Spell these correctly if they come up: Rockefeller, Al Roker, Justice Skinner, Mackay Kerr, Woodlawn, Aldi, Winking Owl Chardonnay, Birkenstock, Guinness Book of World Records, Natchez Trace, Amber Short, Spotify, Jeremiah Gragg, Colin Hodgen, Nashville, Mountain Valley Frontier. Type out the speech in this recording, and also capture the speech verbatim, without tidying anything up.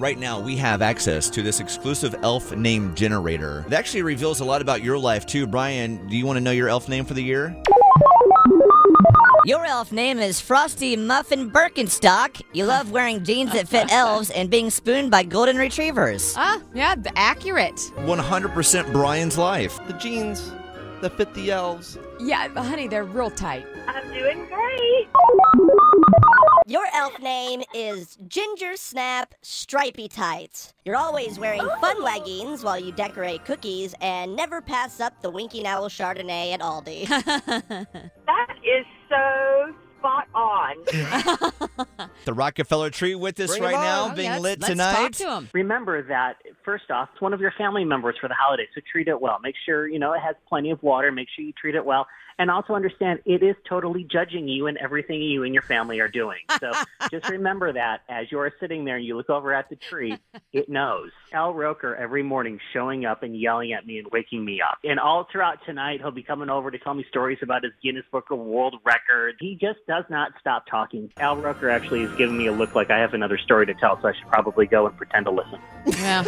Right now, we have access to this exclusive elf name generator. It actually reveals a lot about your life, too. Brian, do you want to know your elf name for the year? Your elf name is Frosty Muffin Birkenstock. You love wearing jeans that fit elves and being spooned by golden retrievers. Ah, yeah, accurate. one hundred percent Brian's life. The jeans that fit the elves. Yeah, honey, they're real tight. I'm doing great. Your elf name is Ginger Snap Stripey Tights. You're always wearing fun leggings while you decorate cookies and never pass up the Winking Owl Chardonnay at Aldi. That is so spot on. The Rockefeller tree with us Bring right now, oh, being yes. lit Let's tonight. Let's talk to him. Remember that, first off, it's one of your family members for the holiday, so treat it well. Make sure, you know, it has plenty of water. Make sure you treat it well. And also understand it is totally judging you and everything you and your family are doing. So just remember that as you are sitting there and you look over at the tree, it knows. Al Roker every morning showing up and yelling at me and waking me up. And all throughout tonight, he'll be coming over to tell me stories about his Guinness Book of World Records. He just does not stop talking. Al Roker actually is giving me a look like I have another story to tell, so I should probably go and pretend to listen. Yeah.